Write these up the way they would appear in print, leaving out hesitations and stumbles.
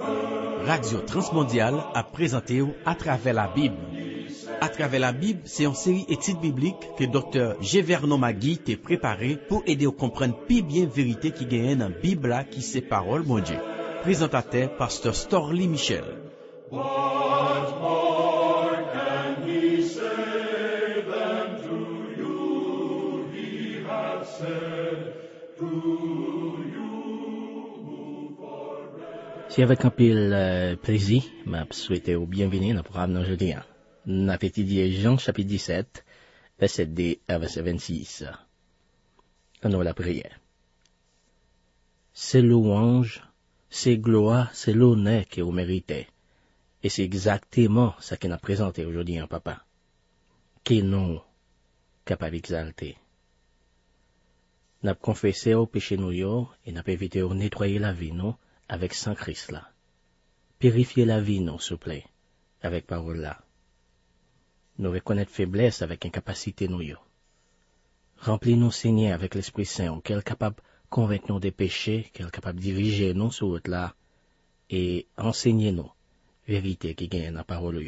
Radio Transmondial a présenté à travers la Bible. À travers la Bible, c'est une série études bibliques que Dr. Jean Gvernomagui t'a préparé pour aider à comprendre plus bien la vérité qui gagne dans la Bible qui c'est parole, mon Dieu. Présentateur, pasteur Storli Michel. C'est avec un pile plaisir, m'a souhaité au bienvenue dans le programme d'aujourd'hui. Nous avons étudié Jean chapitre 17, verset 2 à verset 26. Nous la prière. C'est louange, c'est gloire, c'est l'honneur que vous méritez. Et c'est exactement ce qu'on a présenté aujourd'hui, hein, papa. Que nous, capables d'exalter. Nous avons confessé au péché nous et nous avons évité de nettoyer la vie, nous, avec Saint-Christ là. Purifiez la vie, non, s'il vous plaît, avec parole là. Nous reconnaître faiblesse avec incapacité, nous. Remplis nous, Seigneur, avec l'Esprit Saint, qu'elle est capable de convaincre nous des péchés, qu'elle est capable de diriger nous sur l'autre là, et enseigner nous, vérité qui gagne la parole.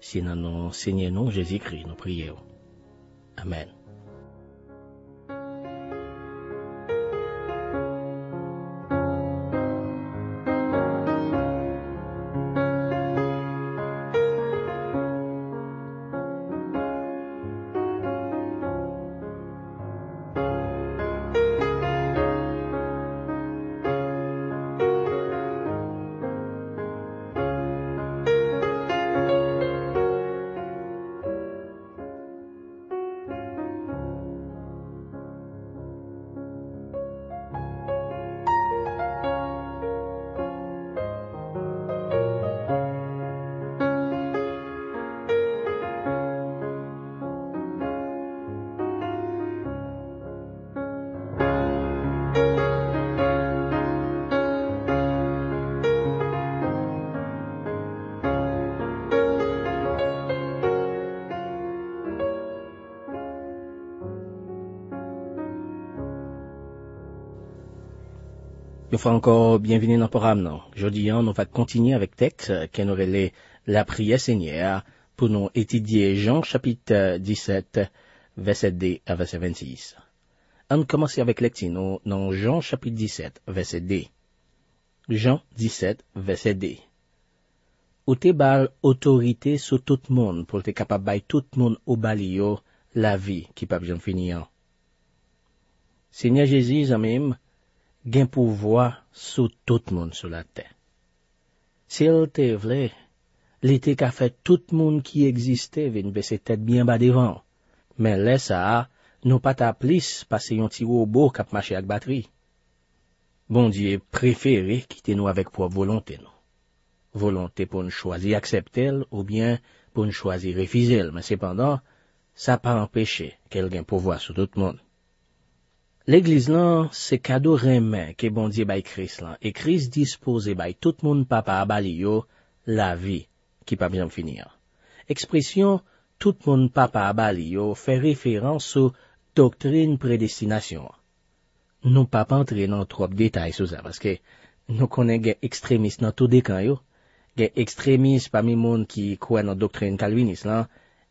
Sinon, nous, Seigneur, nous, Jésus-Christ, nous prions. Amen. Une fois encore, bienvenue dans le programme. Aujourd'hui, on va continuer avec texte qui nous relaie la prière Seigneur pour nous étudier Jean chapitre 17, verset 2 à verset 26. On commence avec lecture dans Jean chapitre 17, verset 2. Jean 17, verset 2. Où te bal autorité sur tout le monde pour te capable bailler tout le monde au balio la vie qui pas bien finir. Seigneur Jésus, amen. Gain pouvoir sur tout le monde sur la terre. S'il te voulait, l'été qu'a fait tout le monde qui existait, venir baisser tête bien bas devant. Mais laisse ça, non pas ta plisse, passer un petit robot cap marcher avec batterie. Bon Dieu préféré quitter nous avec pour volonté, non. Volonté pour nous choisir accepter, ou bien pour nous choisir refuser, mais cependant, ça pas empêcher qu'elle gain pouvoir sur tout le monde. L'église là, c'est cadeau remet que bon Dieu by Christ là, et Christ disposé by tout le monde papa abalio la vie qui pas bien finir. Expression tout le monde papa abalio fait référence aux doctrine prédestination. Nous pas entrer dans trop de détails sur ça parce que nous connaissons des extrémistes dans tout des camps yo, des extrémistes parmi monde qui croient dans doctrine calviniste là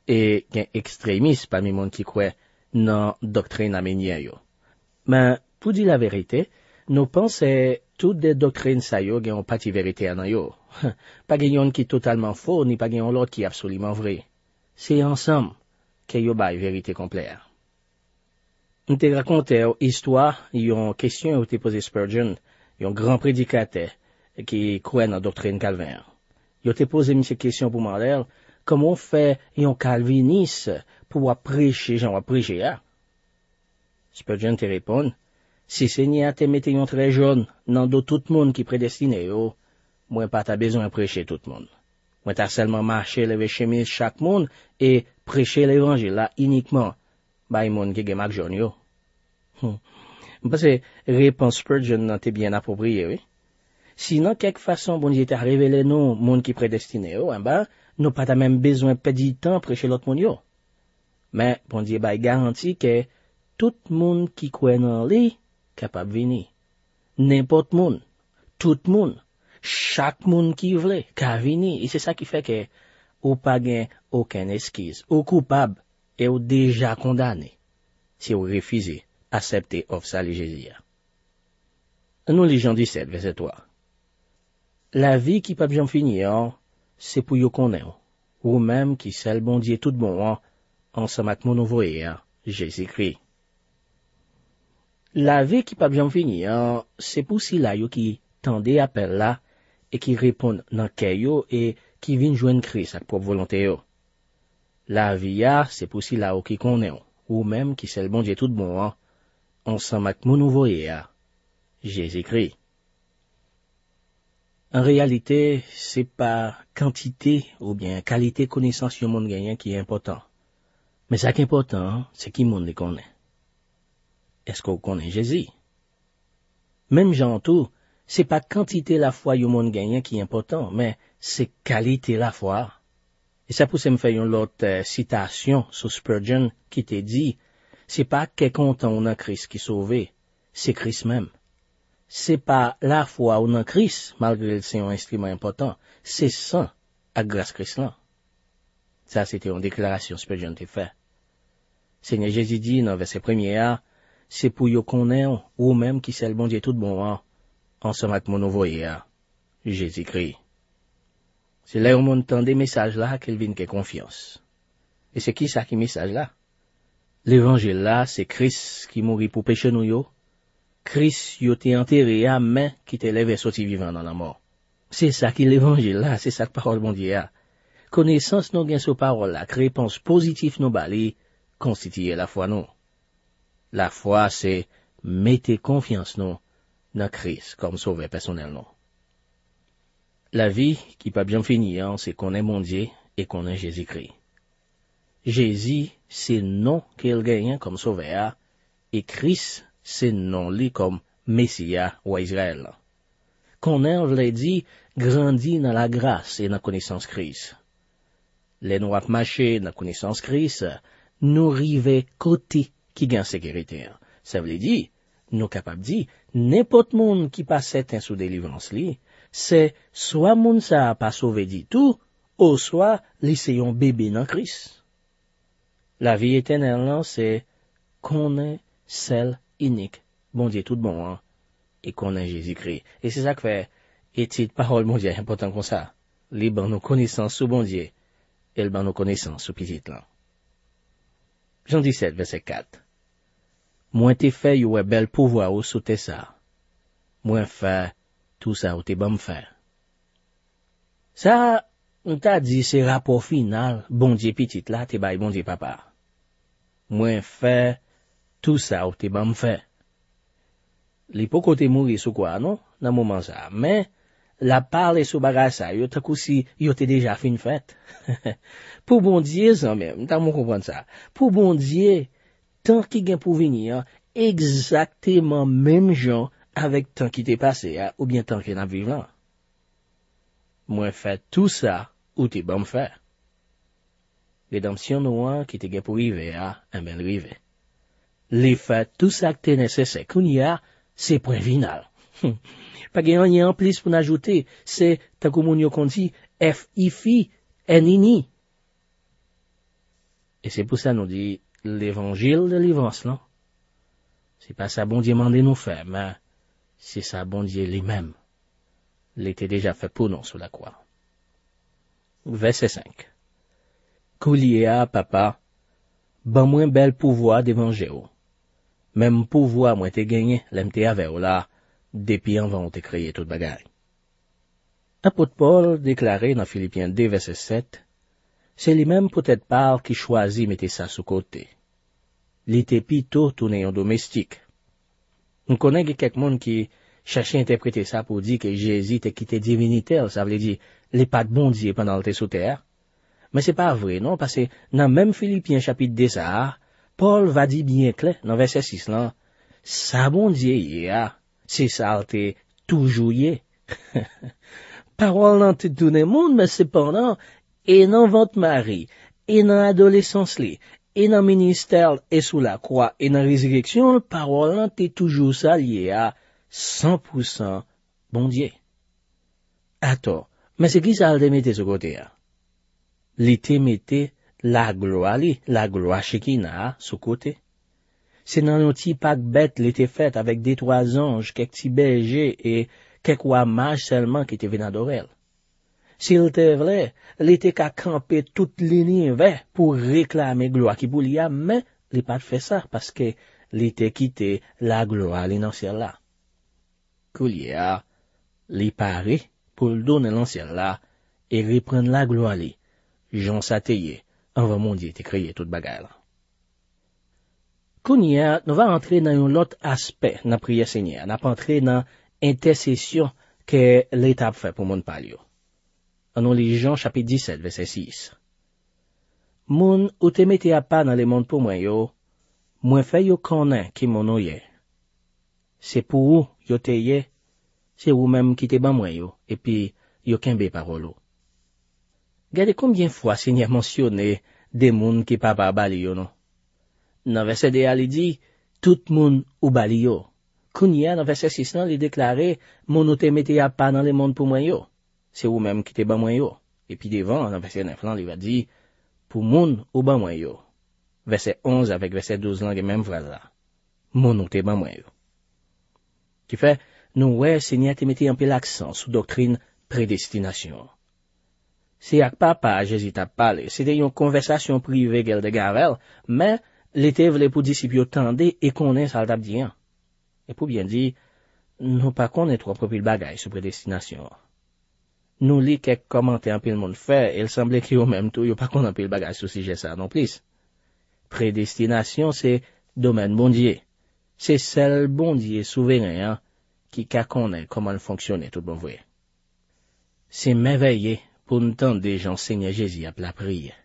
et des extrémistes parmi monde qui croient dans doctrine arménienne yo. Mais, pour dire la vérité, nous pensons que toutes les doctrines ça yo ont pas de vérité à yo. Pas gagnant qui est totalement faux, ni pas gagnant l'autre qui est absolument vrai. C'est ensemble que yo baille vérité complète. On te raconte une histoire, une question que te posé Spurgeon, un grand prédicateur qui croit dans la doctrine Calvin. Yo te posé une question pour m'en comment on fait un calviniste pour prêcher, genre prêcher, hein? Spurgeon te répond, si Seigneur te mette un très jeune, dans dos tout le monde qui prédestiné yo, moi pas ta besoin de prêcher tout le monde. Moi t'as seulement marché lever chemise chaque monde et prêcher l'évangile là uniquement, by monde qui gagne jeune yo. Parce que réponse Spurgeon nan te bien approprié, oui. Sinon quelque façon bon Dieu t'a révélé nous monde qui prédestiné yo, en bas, nous pas ta même besoin de perdre temps prêcher l'autre monde yo. Mais bon Dieu by garantie que tout monde qui croit en lui capable venir n'importe monde tout monde chaque monde qui voulait, Cavini, et c'est ça qui fait que ou pas gain aucune excuse, ou coupable et ou déjà condamné si ou refusez accepter offre salut Jésus. Nous lisons 17 verset 3. La vie qui pas bien finir, c'est pour yo connaître ou même qui c'est le bon Dieu tout bon ensemble avec mon envoyé Jésus-Christ. La vie qui pas bien finir, c'est pour si là yo qui tendez appel là et qui répondent dans cœur yo et qui viennent joindre Christ avec propre volonté yo. La vie a, c'est pour si là qui connaît ou même qui c'est le bon Dieu tout bon ensemble avec mon envoyé Jésus-Christ. En réalité, c'est pas quantité ou bien qualité connaissance du monde gagnant qui est important. Mais ça qui est important, c'est qui monde le connaît. Est-ce qu'on connaît Jésus? Même Jean tout, c'est pas quantité la foi du monde gagnant qui est important, mais c'est qualité la foi. Et ça pour ça me fait une autre citation sur Spurgeon qui te dit, c'est pas qu'est content on a Christ qui sauvé, c'est Christ même. C'est pas la foi ou en Christ, malgré c'est un instrument important, c'est sans à grâce Christ là. Ça, c'était une déclaration Spurgeon te fait. Seigneur Jésus dit, dans verset 1er, c'est pour yo connaître, ou même qui c'est le bon Dieu tout bon ensemble avec mon envoyé, Jésus-Christ. C'est là où on entend des messages là, qu'il vient que confiance. Et c'est qui ça qui message là? L'évangile là, c'est Christ qui mourit pour péché nous yo. Christ yo t'est enterré à main qui t'est levé sorti vivant dans la mort. C'est ça qui l'évangile là, c'est ça que parole bon Dieu a. Connaissance non gain sur parole là, réponse positive non balé constituer la foi non. La foi c'est mettez confiance non dans Christ comme sauveur personnel non. La vie qui pas bien finir, c'est qu'on est mon Dieu et qu'on est Jésus-Christ. Jésus c'est non qu'il gagne comme sauveur et Christ c'est non li comme Messia ou Israël. Qu'on en vle dit, grandit dans la grâce et dans la connaissance Christ. Les noirs marchés dans la connaissance Christ, nous river côté qui gagne sécurité. Ça veut dire, nous capable dit, n'importe monde qui passe un sous délivrance li, c'est soit monde ça pas sauvé du tout, ou soit l'essayon bébé dans Christ. La vie éternelle, c'est qu'on est celle unique, bon Dieu tout bon, hein? Et qu'on a Jésus-Christ. Et c'est ça que fait, étude parole, bon Dieu, important comme ça. Les ban nos connaissances sous bon Dieu, et le ban nos connaissances sous petit là. Jean 17, verset 4. Moins t'es fait, y'a un bel pouvoir ou sous tes ça. Moins fait, tout ça ou t'es bon faire. Ça, on t'a dit, c'est rapport final, bon Dieu petit là, t'es bail bon Dieu papa. Moins fait, tout ça ou t'es bon fait. L'hypocoté mourir sous quoi, non? Dans moment ça. Mais, la parle sous bagage ça, yo t'as si, yo t'es déjà fin fête. Pour bon Dieu, ça même, t'as mon comprendre ça. Pour bon Dieu, tant qui gagne pour venir, exactement même gens avec tant qui t'est passé, ou bien tant qui n'a vivant. Moi fait tout ça, ou t'es bon fait. Rédemption noire qui t'es gagne pour arriver, un bel rivet. Les faits, tout ça que t'es nécessaire qu'on y a, c'est point final. Pas qu'il y a en plus pour n'ajouter, c'est, t'as comme on y a dit, F-I-F-I, N-I-N-I. Et c'est pour ça nous dit, l'évangile de livrance, non? C'est pas ça bon Dieu mandé nous faire, mais c'est ça bon Dieu lui-même. L'était déjà fait pour nous sur la croix. Verset 5. Koulia, papa, ben moins bel pouvoir d'évangile. Même pouvoir moi t'ai gagné, l'aime t'ai avec là, depuis avant on t'ai créé toute bagaille. Apôtre Paul déclaré dans Philippiens 2 verset 7, c'est lui-même peut-être par qui choisit mettre ça sous côté. L'été plutôt tourné en domestique. On connaît quelqu'un qui cherche à interpréter ça pour dire que Jésus t'a quitté divinité, ça veut dire les pas de bon Dieu pendant t'es sous terre. Mais c'est pas vrai, non, parce que dans même Philippiens chapitre 2, Paul va dire bien clair, dans verset 6 là, ça bon Dieu hier, c'est ça t'es toujours hier. Parole dans tout le monde, mais cependant, et dans votre mari, et dans l'adolescence li, et dans ministère, et sous la croix, et dans résurrection, parole dans t'es toujours ça lié à 100% bon Dieu. Attends, mais c'est qui ça le mettait ce côté-là? L'été mettait la gloire Shekinah, ce côté. C'est dans un petit pack bête l'été fait avec des trois anges, quelques petits bergers et quelques mages seulement qui étaient venus adorer. S'il était vrai, l'été qu'à camper toute l'univers pour réclamer gloire qui boulia, mais il pas fait ça parce que l'été quitté la gloire dans ciel là. Coulia, il paraît pour le donner dans ciel là et reprendre la gloire. Jean s'atteyait, en va mon Dieu, t'es créé toute bagarre là. Kounia, nous va entrer dans un autre aspect dans la prière Seigneur, n'a pas entrer dans intercession que l'étape fait pour mon palio. En Jean chapitre 17 verset 6. Moun ou te mette à pas dans le monde pour moi yo, moi fait yo connaît qui mon oye. C'est pour ou yo teye, c'est ou même qui te ban moi yo et puis yo kembe parole. Regardez combien fois Seigneur mentionné des moun qui pa pa bali yo non. Dans verset 2 il dit tout moun ou bali yo. Kounia dans verset 6 nan, il déclaré moun ou te mette à pas dans le monde pour moi yo. C'est vous-même qui te ban moi yo. Et puis devant, dans verset 9, il va dire, pour moun ou ban moi yo. Verset 11 avec verset 12, la même phrase là. Moun ou te ban moi yo. Qui fait, nous, ouais, Seigneur te mette un peu l'accent sous doctrine prédestination. C'est avec papa, Jésus t'a parlé. C'était une conversation privée qu'elle de Gavel, mais l'été voulait pour disciples tendez et connaît ça l'tab dit. Et pour bien dire, nous pas connaître trop propre bagaille sur prédestination. Nous lit quelques commentaires un peu le monde fait, il semblait qu'il y a même tout, il n'y a pas qu'on a un peu le bagage sur ce sujet ça non plus. Prédestination, c'est domaine bon Dieu. C'est celle bon Dieu souverain, hein, qui connaît comment le fonctionner tout bon vrai. C'est merveilleux pour nous entendre des gens Seigneur Jésus à la prière.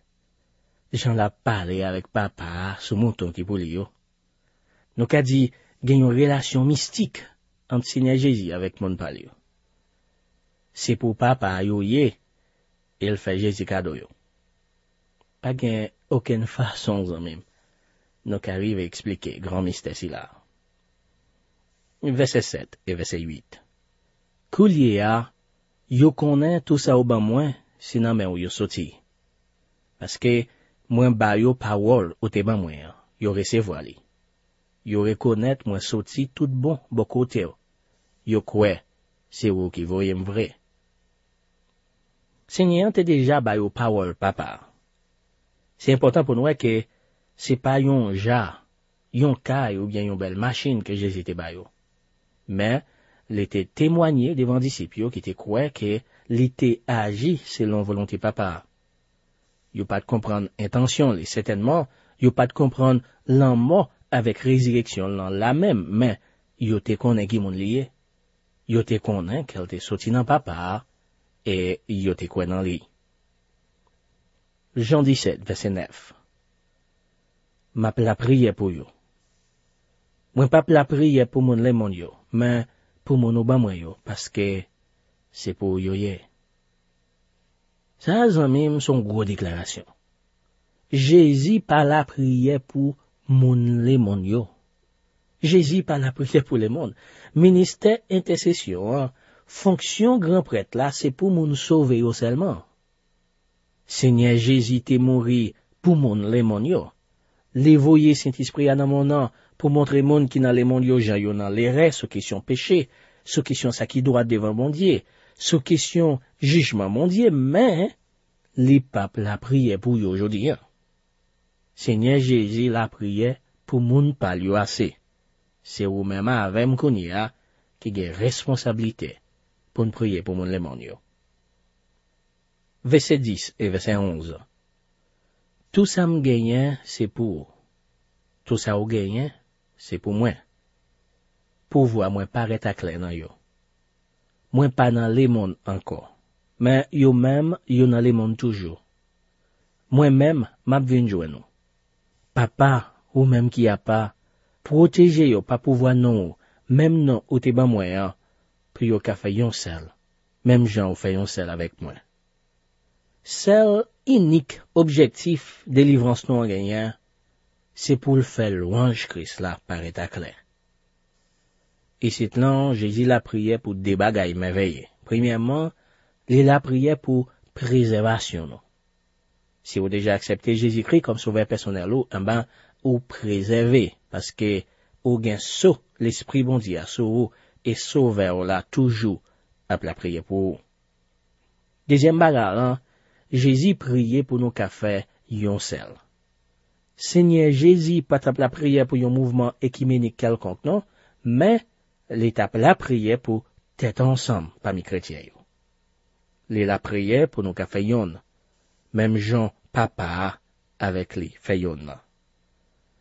Des gens l'a parlé avec papa, sous mouton qui pour lui. Nous qu'a dit, gagne une relation mystique entre Seigneur Jésus avec mon palio. C'est pour papa yoyé, il fait Jésus cadeau yo. Pas gain aucune façon en même. Donc arrive à expliquer grand mystère si là. Verset 7 et verset 8. Koulier yo connaît tout ça au ban moi, sinon mais yo sorti. Parce que moi ba yo parole au te ban moi, yo recevoir li. Yo reconnaître moi sorti tout bon côté. Yo croit c'est vous qui voyez vrai. Seigneur t'es déjà ba yo parole papa. C'est important pour nous que c'est pas yon ja, yon caille ou bien yon belle machine que Jésus t'es ba yo. Mais l'été témoigné devant disciples qui t'es croit que l'été agit selon volonté papa. Yo pas de comprendre intention, certainement, yo pas de comprendre l'amour avec résurrection la même, mais yo t'es connait qui mon lié. Yo te konnen qu'elle te sorti dans papa, et yo te kwen nan li. Jean 17, verset 9. Ma pla priye pour yo. Mwen pa pla priye pour mon le mon yo, mais pour mon oba mwen yo, parce que c'est pour yo ye. Ça, zanmim, son gros déclaration. Jésus pa la priye pour mon le mon yo. Jésus par la prière pour le monde. Ministère intercession, hein? Fonction grand prêtre là, c'est pour nous sauver au seulement. Seigneur Jésus t'est mort pour monde le monde yo. L'évoyer Saint-Esprit dans mon nom pour montrer monde qui dans le monde yo Jean yo dans les restes ceux qui sont péchés, ceux qui sont ça qui droit devant mon Dieu, ceux qui sont jugement mon Dieu, mais les papes la prière pour yo aujourd'hui. Hein? Seigneur Jésus la prière pour monde pas yo assez. C'est vous-même avec m'connir qui a responsabilité pour nous prier pour mon lémonio. Verset 10 et verset 11. Tout ça me gagne, c'est pour. Tout ça au gagne, c'est pour moi. Pour voir moi paraître à clair dans yo. Moi pas dans le monde encore, mais yo même yo dans le monde toujours. Moi même m'a vinn joindre nous. Papa ou même qui a pas protégez yo pas pouvoir non, même non ou te ban moyen, puis yo ka fayon sel, même Jean ou fayon sel avec moi. Sel unique objectif délivrance non gagnant, c'est pour le faire louange Christ là paraît à clair. Et c'est là Jésus la prière pour des bagailles merveilleux. Premièrement, li la prière pour préservation. Non? Si vous déjà accepté Jésus-Christ comme sauveur personnel, ou préserver, parce que ou gain so l'esprit bon Dieu sur vous et sauveur là toujours à la prière pour vous. Deuxième bagarre, Jésus priait pour nous qu'a fait yon sel. Seigneur Jésus pas tape la prière pour un mouvement écuménique quelconque non, mais l'étape la prière pour tête ensemble parmi chrétiens. Les la prière pour nous qu'a fait yon. Même Jean papa avec lui fait yon.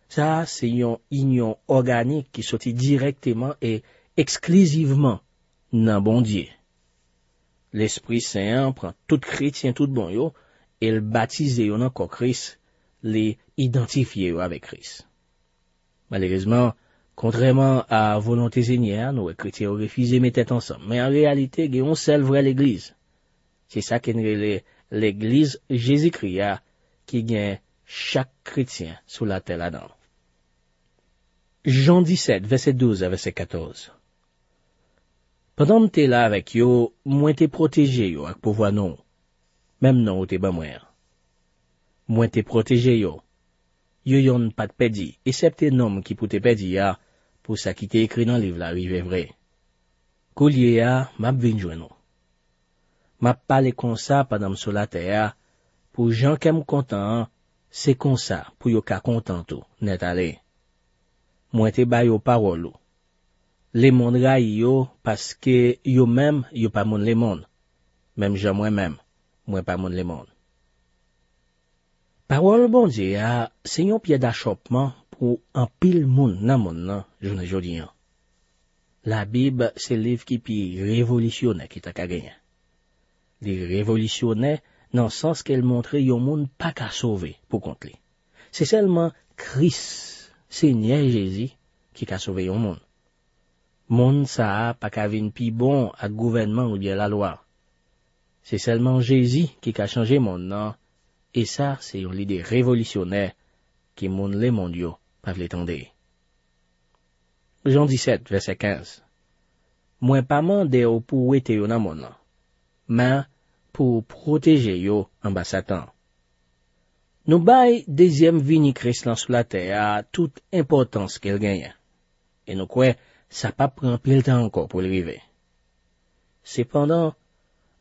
Ça, c'est une union organique qui sortit directement et exclusivement dans bon Dieu. L'Esprit Saint prend tout chrétien, tout bon yo, et le baptise yo dans Christ, les identifie yo avec Christ. Malheureusement, contrairement à volonté Seigneur, nous chrétiens ont refusé mettre tête ensemble. Mais en réalité, il y a une seule vraie l'Église. C'est ça qui est l'Église Jésus-Christ qui gagne chaque chrétien sous la terre là-dedans. Jean 17, verset 12 à verset 14. Pendant que t'es là avec yo, moi t'es protégé yo avec pouvoir non. Même non ou t'es ben moi. Moi t'es protégé yo. Yo yon pas de pédi, excepté nom qui pour te pédi ya, pour ça qui t'est écrit dans le livre là, rive vrai. Collier ya, m'a vin joindre non. M'a parlé comme ça pendant sur la terre, pour gens qui me content, c'est comme ça pour yo ka content tout, net aller. Moi te ba yo parole. Les monde raille yo parce que yo même yo pas monde les monde. Même Jean moi pas monde les monde. Parole bon Dieu a c'est un pied d'achoppement pour un pile monde dans monde là, journée aujourd'hui. La Bible c'est livre qui pi révolutionnaire qui t'a gagné. Les révolutionnaires dans le sens qu'elle montrait yo monde pas qu'à sauver pour contre lui. C'est seulement Christ, Seigneur Jésus qui qu'a sauvé yo monde. Monde ça a pas qu'à venir pi bon à gouvernement ou bien la loi. C'est seulement Jésus qui a changé monde non et ça c'est une idée révolutionnaire qui monde les mondiaux pas l'étendre. Jean 17 verset 15. Moi pas mandé au pour être dans monde là, mais pour protéger yo en bas Satan. Nous bail deuxième vini Christ sur la terre à toute importance qu'elle gagne. Et nous quoi ça pas prend pile temps encore pour arriver. Cependant,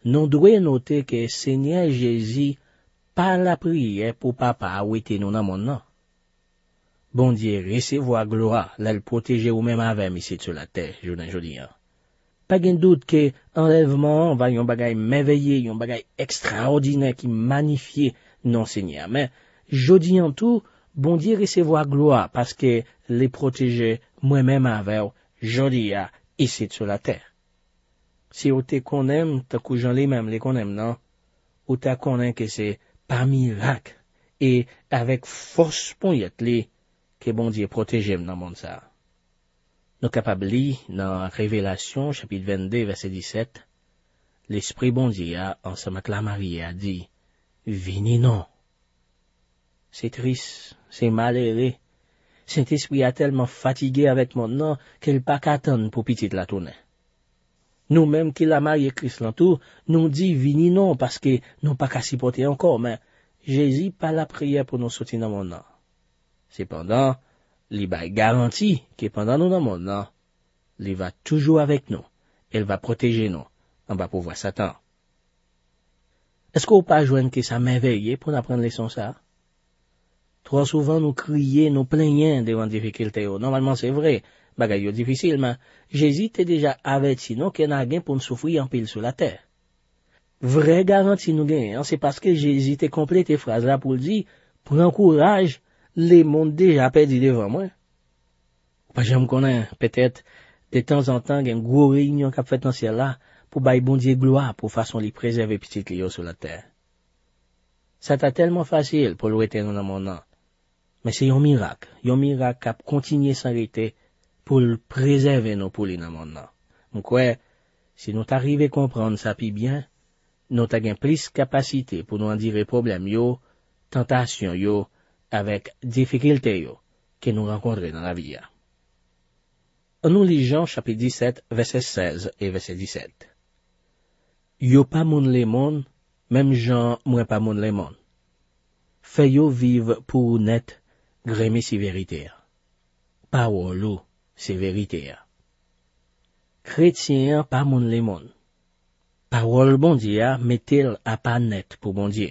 nous devons noter que Seigneur Jésus par la prière pour papa ou était nous dans monde non. Bon Dieu recevoir gloire, l'a protéger ou même avec ici sur la terre, aujourd'hui. Pas de doute que enlèvement va yon bagay merveilleux, yon bagay extraordinaire qui magnifié non Seigneur, mais jodi en tout, bon Dieu recevoir gloire parce que les protéger moi-même avec jodi a ici sur la terre. Si ou te konnen, ta kou Jean lui-même les konnen non, ou ta konnen que c'est par miracle et avec force pour y être que bon Dieu protéger dans monde ça. Nous capables lire dans Révélation chapitre 22 verset 17, l'esprit bon Dieu a ensemble avec la Marie a dit venez non. C'est triste, c'est malheureux. Saint-Esprit a tellement fatigué avec mon nom qu'elle pas qu'attendre pour petite la tourner. Nous-mêmes qui la marié Christ l'entour, nous dit vini non parce que nous pas qu'à supporter encore, mais Jésus pas la prière pour nous sortir dans mon nom. Cependant, il va garantir que pendant nous dans mon nom, il va toujours avec nous, il va protéger nous, on va pouvoir Satan. Est-ce qu'on pas joindre que ça merveilleux pour apprendre leçon ça? Trop souvent nous crier, nous plaignons devant difficulté. Normalement c'est vrai, bagaille difficile, mais Jésus t'est déjà averti non qu'il n'a gain pour nous souffrir en pile sur la terre. Vraie garantie nous gain, c'est parce que Jésus t'est complété phrase là pour dire prends courage, les mondes déjà perdu devant moi. Pas jamais connaît, peut-être de temps en temps une grosse réunion qu'a fait dans ciel là pour bailler bon Dieu gloire pour façon les préserver petite Léo sur la terre. Ça t'a tellement facile pour le éternel dans mon nom. Mais c'est un miracle qui a continué sans arrêter pour le préserver nos poules dans mon nom. Donc ouais, si nous t'arrivons à comprendre ça puis bien, nous t'avons plus capacité pour nous en dire problème yo, tentation yo, avec difficulté yo, que nous rencontrons dans la vie. Nous lisons chapitre 17, verset 16 et verset 17. Yo pas moun le monde, même Jean moi pas moun le monde. Fait yo vivre pour net, grémer si vérité. Parole c'est vérité. Chrétien pas moun le monde. Parole bon Dieu met-elle à pas net pour bon Dieu.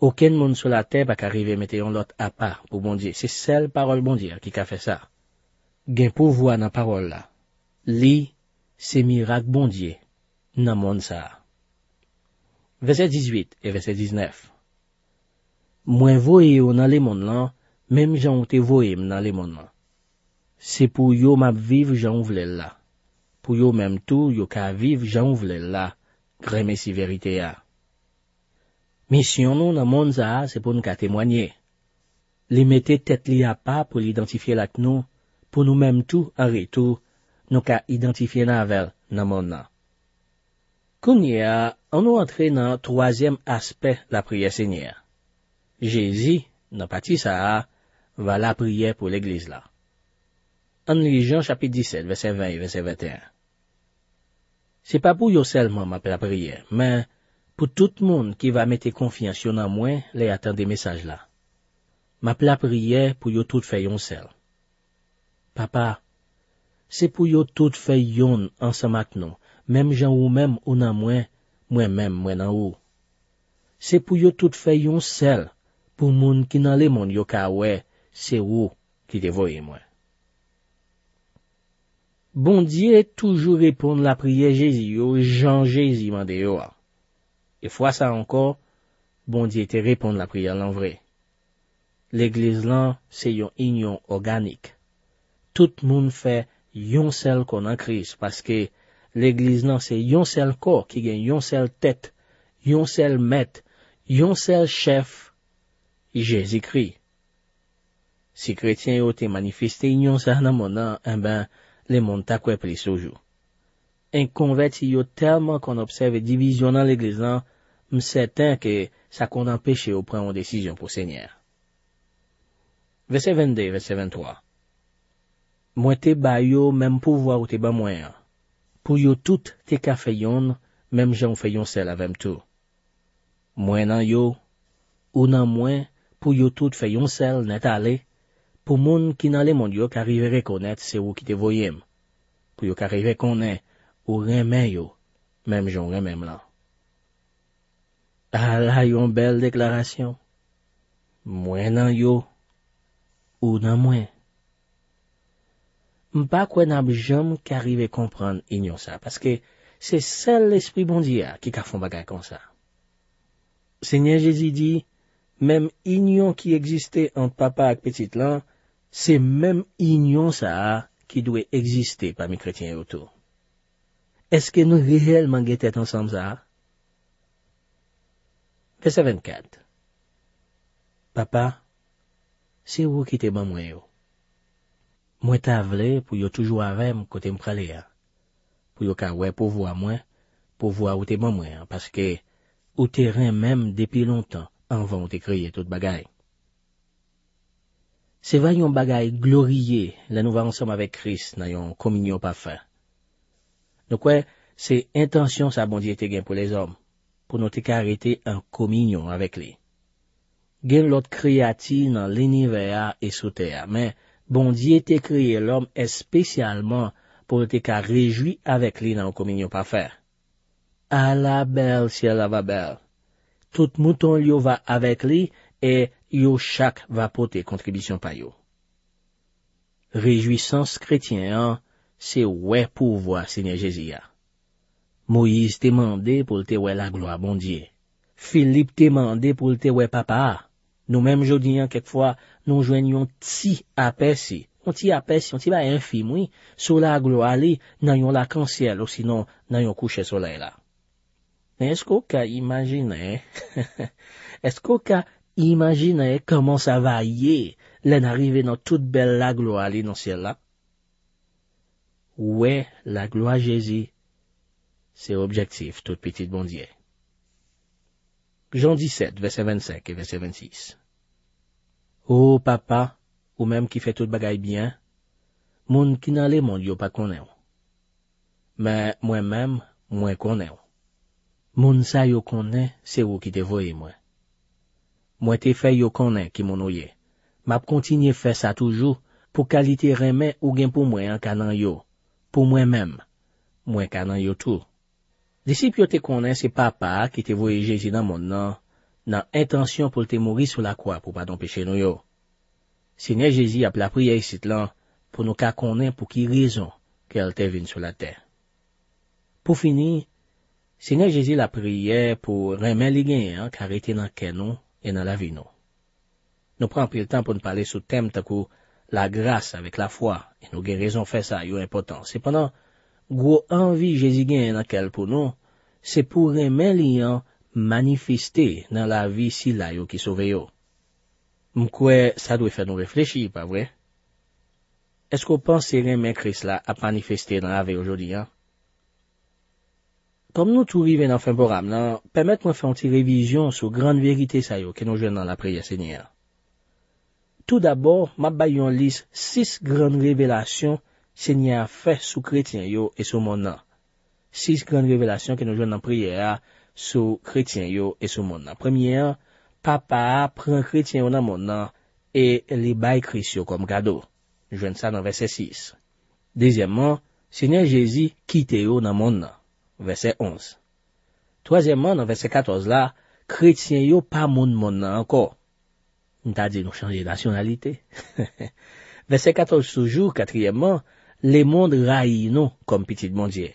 Aucun monde sur la terre pas qu'arriver mettre un l'autre à pas pour bon Dieu. C'est celle parole bon Dieu qui a fait ça. Gain pouvoir dans parole là. Li c'est miracle bon Dieu dans monde ça. Verset 18 et verset 19. Moins voyé dans les mondes là, même j'en te voyé dans les mondes là. C'est pour yo m'a vivre j'en voulais là. Pour yo même tout yo ka vivre j'en voulais là. Grémer si vérité a. Mission nous dans monde ça, c'est pour nous témoigner. Les mettez tête li à pas pour l'identifier là nous. Pour nous-mêmes tout, en retour, nous qu'à identifier navel dans le monde. Kounia, on nous entré dans le troisième aspect de la prière Seigneur. Jésus, dans la partie ça, va la prière pour l'église là. En lit Jean chapitre 17, verset 20 et verset 21. C'est pas pour yo seulement ma prière, mais pour tout le monde qui va mettre confiance en moi, les attendre des messages là. Ma prière pour yo tout fait yon seul. Papa, c'est pour yo tout fait yon ensemble avec nous, même Jean ou même ou nan moi, moi-même, moi nan ou. C'est pour yo tout fait yon sel, pour moun qui nan le monde yo ka wè, c'est ou qui te voye moi. Bon Dieu toujours répond la prière Jésus yo, Jean Jésus mande yo. Et fois ça encore, bon Dieu te répond la prière l'en vrai. L'église là, c'est yon union organique. Tout le monde fait yon seul corps en Christ parce que l'église non c'est yon seul corps qui gagne yon seul tête, yon seul maître, yon seul chef, Jésus-Christ. Si chrétien ont manifesté union ça dans mon nom, ben le monde t'a quoi plus aujourd'hui. Inconverti yo tellement qu'on observe division dans l'église non, certain que ça qu'on empêche au prendre une décision pour Seigneur. Verset 22, verset 23. Moi te ba yo même pouvoir ou te ba moi. Pour yo tout te ka fait yon, même j'en fait yon seul avec tout. Moi nan yo, ou nan moi, pour yo tout fait yon seul net aller. Pour moun ki nan le monde yo ka arrive reconnaître c'est ou qui te voyem. Pour yo ka arrive connaître ou remen yo, même j'en remen là. Ah là yon belle déclaration. Moi nan yo, ou nan moi. M'pa quoi n'ab jam qu'arrive comprendre ignon ça parce que c'est seul l'esprit bon Dieu qui ka font bagay comme ça. Seigneur Jésus dit même ignon qui existait entre papa et petite là, c'est même ignon ça qui doit exister parmi chrétiens autour. Est-ce que nous réellement gêtons ensemble ça? Verset 24. Papa, c'est vous qui t'es bon moi. Moi t'a vle pour yo toujours avec moi côté me pralé pour yo ka wè pouvoir moi pour voir où t'es bon moi parce que au terrain même depuis longtemps avant on t'es créé toute bagaille. C'est vrai yon bagaille glorieux là nous va ensemble avec Christ dans yon communion parfait. Donc ouais, c'est intention ça bon Dieu t'es gain pour les hommes pour nous t'es arrêter en communion avec lui. Gain l'autre créature dans l'univers et sous terre mais bon Dieu t'a créé l'homme spécialement pour te qu'à réjouir avec lui dans la communion parfaite. À la belle, si elle va belle. Tout mouton lui va avec lui et yo chaque va porter contribution par yo. Réjouissance chrétienne, c'est ouais pour voir Seigneur Jésus. Moïse t'a demandé pour te ouais la gloire bon Dieu. Philippe t'a demandé pour te ouais papa. Nous-mêmes, aujourd'hui, quelquefois, nous joignons petit aperçu, un petit infime, oui, sur la gloire, dans la canciel, ou sinon, dans le coucher soleil là. Mais est-ce qu'on peut imaginer, comment ça va y aller, d'arriver dans toute belle la gloire, dans ce ciel là? Ouais, la gloire Jésus, c'est objectif, toute petite bon Dieu. Jean 17, verset 25 et verset 26. Oh, papa, ou même qui fait tout bagaille bien, moun qui nan le monde yo pas connaît. Mais moi-même, moi connais. Moun sa yo konnen, c'est ou qui te voye moi. Moi te fait yo konnen qui mon oye. M'a continuer faire ça toujours pour qualité remen ou gen pour moi en canan yo, pour moi-même. Moi canan yo tout. Disciple yo te konnen c'est papa qui te voye Jésus dans monde nan intention pour te mourir sur la croix pour pardon péché nous yo. Seigneur Jésus a la prière ici là pour nous ka konnen pour qui raison qu'elle te vient sur la terre. Pour finir, Seigneur Jésus la prière pour remen les gagnants qui arrêté dans canon et dans la vie nous. Nous prenons plus le temps pour nous parler sous thème tako la grâce avec la foi et nous gain raison faire ça, yo important. Cependant, gros envie Jésus gagne dans quel pour nous, c'est pour remen liant manifester dans la vie si là yo qui sauve yo. M'koué, ça doit faire nous réfléchir, pas vrai? Est-ce qu'on pense remen Christ là à manifester dans la vie aujourd'hui, hein? Comme nous tout vivons dans fin programme là, permettez-moi faire une petite révision sur grande vérité ça yo que nous jeunes dans la prière Seigneur. Tout d'abord, m'a baillé en liste 6 grandes révélations Seigneur a fait sous chrétien yo et sous monde là. 6 grandes révélations que nous jeunes dans prière sous chrétien yo et sous monde là. Première, papa prend chrétien yo dans monde là et les bail Christ yo comme cadeau. Jeune ça dans verset 6. Deuxièmement, Seigneur Jésus quitte yo dans monde là. Verset 11. Troisièmement, dans verset 14 là, chrétien yo pas monde nan encore. N'ta dit nous changer nationalité. Verset 14 toujours, quatrièmement, les mondes raillent nous comme petit mondier.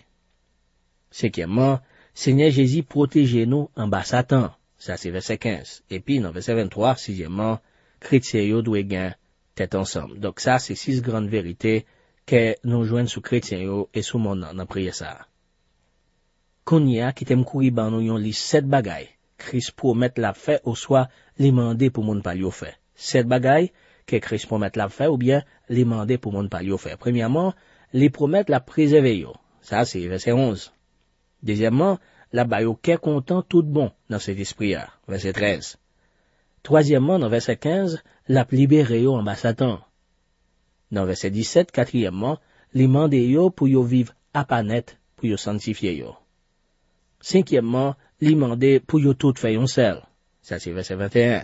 Cinquièmement, Seigneur Jésus protéger nous en bas Satan. Ça c'est verset 15. Et puis dans verset 23, sixièmement, chrétien yo doit gain tête ensemble. Donc ça c'est 6 grandes vérités que nous joignent sous chrétien yo et sous monde nan prier ça. Konya qui t'aime courir ban nou yon li 7 bagay. Christ promet la fait ou soit li mandé pour moun pa li yo fait. 7 bagay que Christ promet la fait ou bien li mandé pour moun pa li yo fait. Premièrement, li promet la préserver yo. Ça c'est verset 11. Deuxièmement, la ba yo kè content tout bon dans cet esprit là. Verset 13. Troisièmement, dans verset 15, la libérer yo en bas Satan. Dans verset 17, quatrièmement, li mandé yo pour yo vivre à panet pour yo sanctifier yo. Cinquièmement, li mandé pour yo tout fait yon sel. Ça c'est verset 21.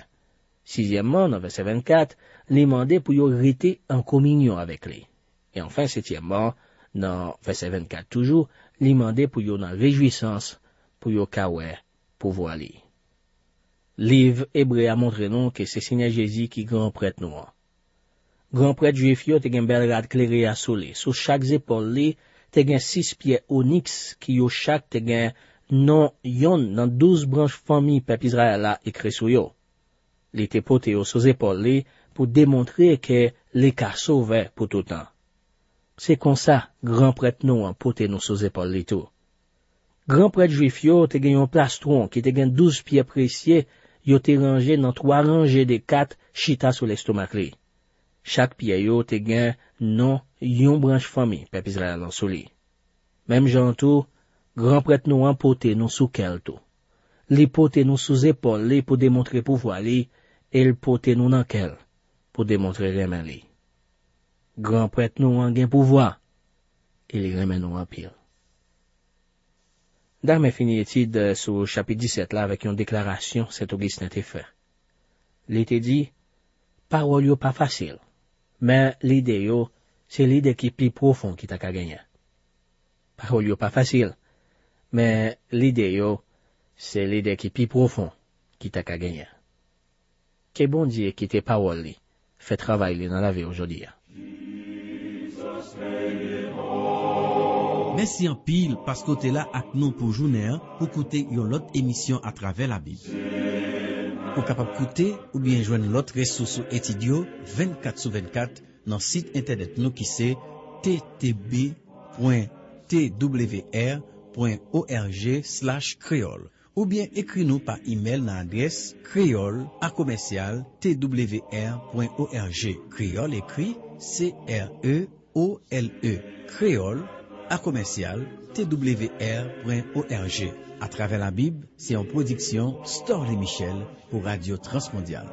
Sixièmement, dans verset 24, li mandé pour yo rester en communion avec lui. Et enfin, septièmement, dans verset 24 toujours, li mandé pour yo dans réjouissance, pour yo kawe, pour voir lui. Livre Hébreu a montré nous que c'est Seigneur Jésus qui grand prêtre nous. Grand prêtre juif yo te gen bel rad clairé à soleil. Sous chaque épaule li, te gen 6 pieds onyx qui yo chaque te gen non yon dans 12 branches famille peuple Israël là écrit sur yo. Li te pote yo sous épaule li pour démontrer que li ka sauvé pour tout temps. C'est comme ça grand prêtre nou an pote nou sous épaule li tout. Grand prêtre juif yo te gen yon plastron qui te gen 12 pieds précieux, yo te rangé dans 3 rangées de 4 chita sur l'estomac li. Chaque pied yo te gen non yon branche famille peuple Israël en sous li. Même Jean tout grand prêtre nous emporter nous sous quel tout. Les porter nous sous épaule, les pour démontrer pouvoir lui, et le porter nous dans quel pour démontrer remen lui. Grand prêtre nous en gain pouvoir et les remen nous en pire. Dans mes fini étude sur chapitre 17 là avec une déclaration c'est Augustin te fait. Il était dit parole yo pas facile, mais l'idée yo c'est l'idée qui plus profond qui t'a ka gagner. Parole yo pas facile. Mais l'idée yo, c'est l'idée qui pi profond qui t'a qu'à gagner. Que bon Dieu qui t'es parole li, fait travail li dans la vie aujourd'hui. Merci en pile parce que t'es là avec nous pour journée pour écouter une autre émission à travers la Bible. Pour capable écouter ou bien joindre l'autre ressource étudio 24/24 dans site internet nous qui c'est ttb.twr.org/creole ou bien écris-nous par email dans l'adresse creole@twr.org. Creole écrit CREOLE creole@twr.org. À travers la Bible, c'est en production Storli Michel pour Radio Transmondial.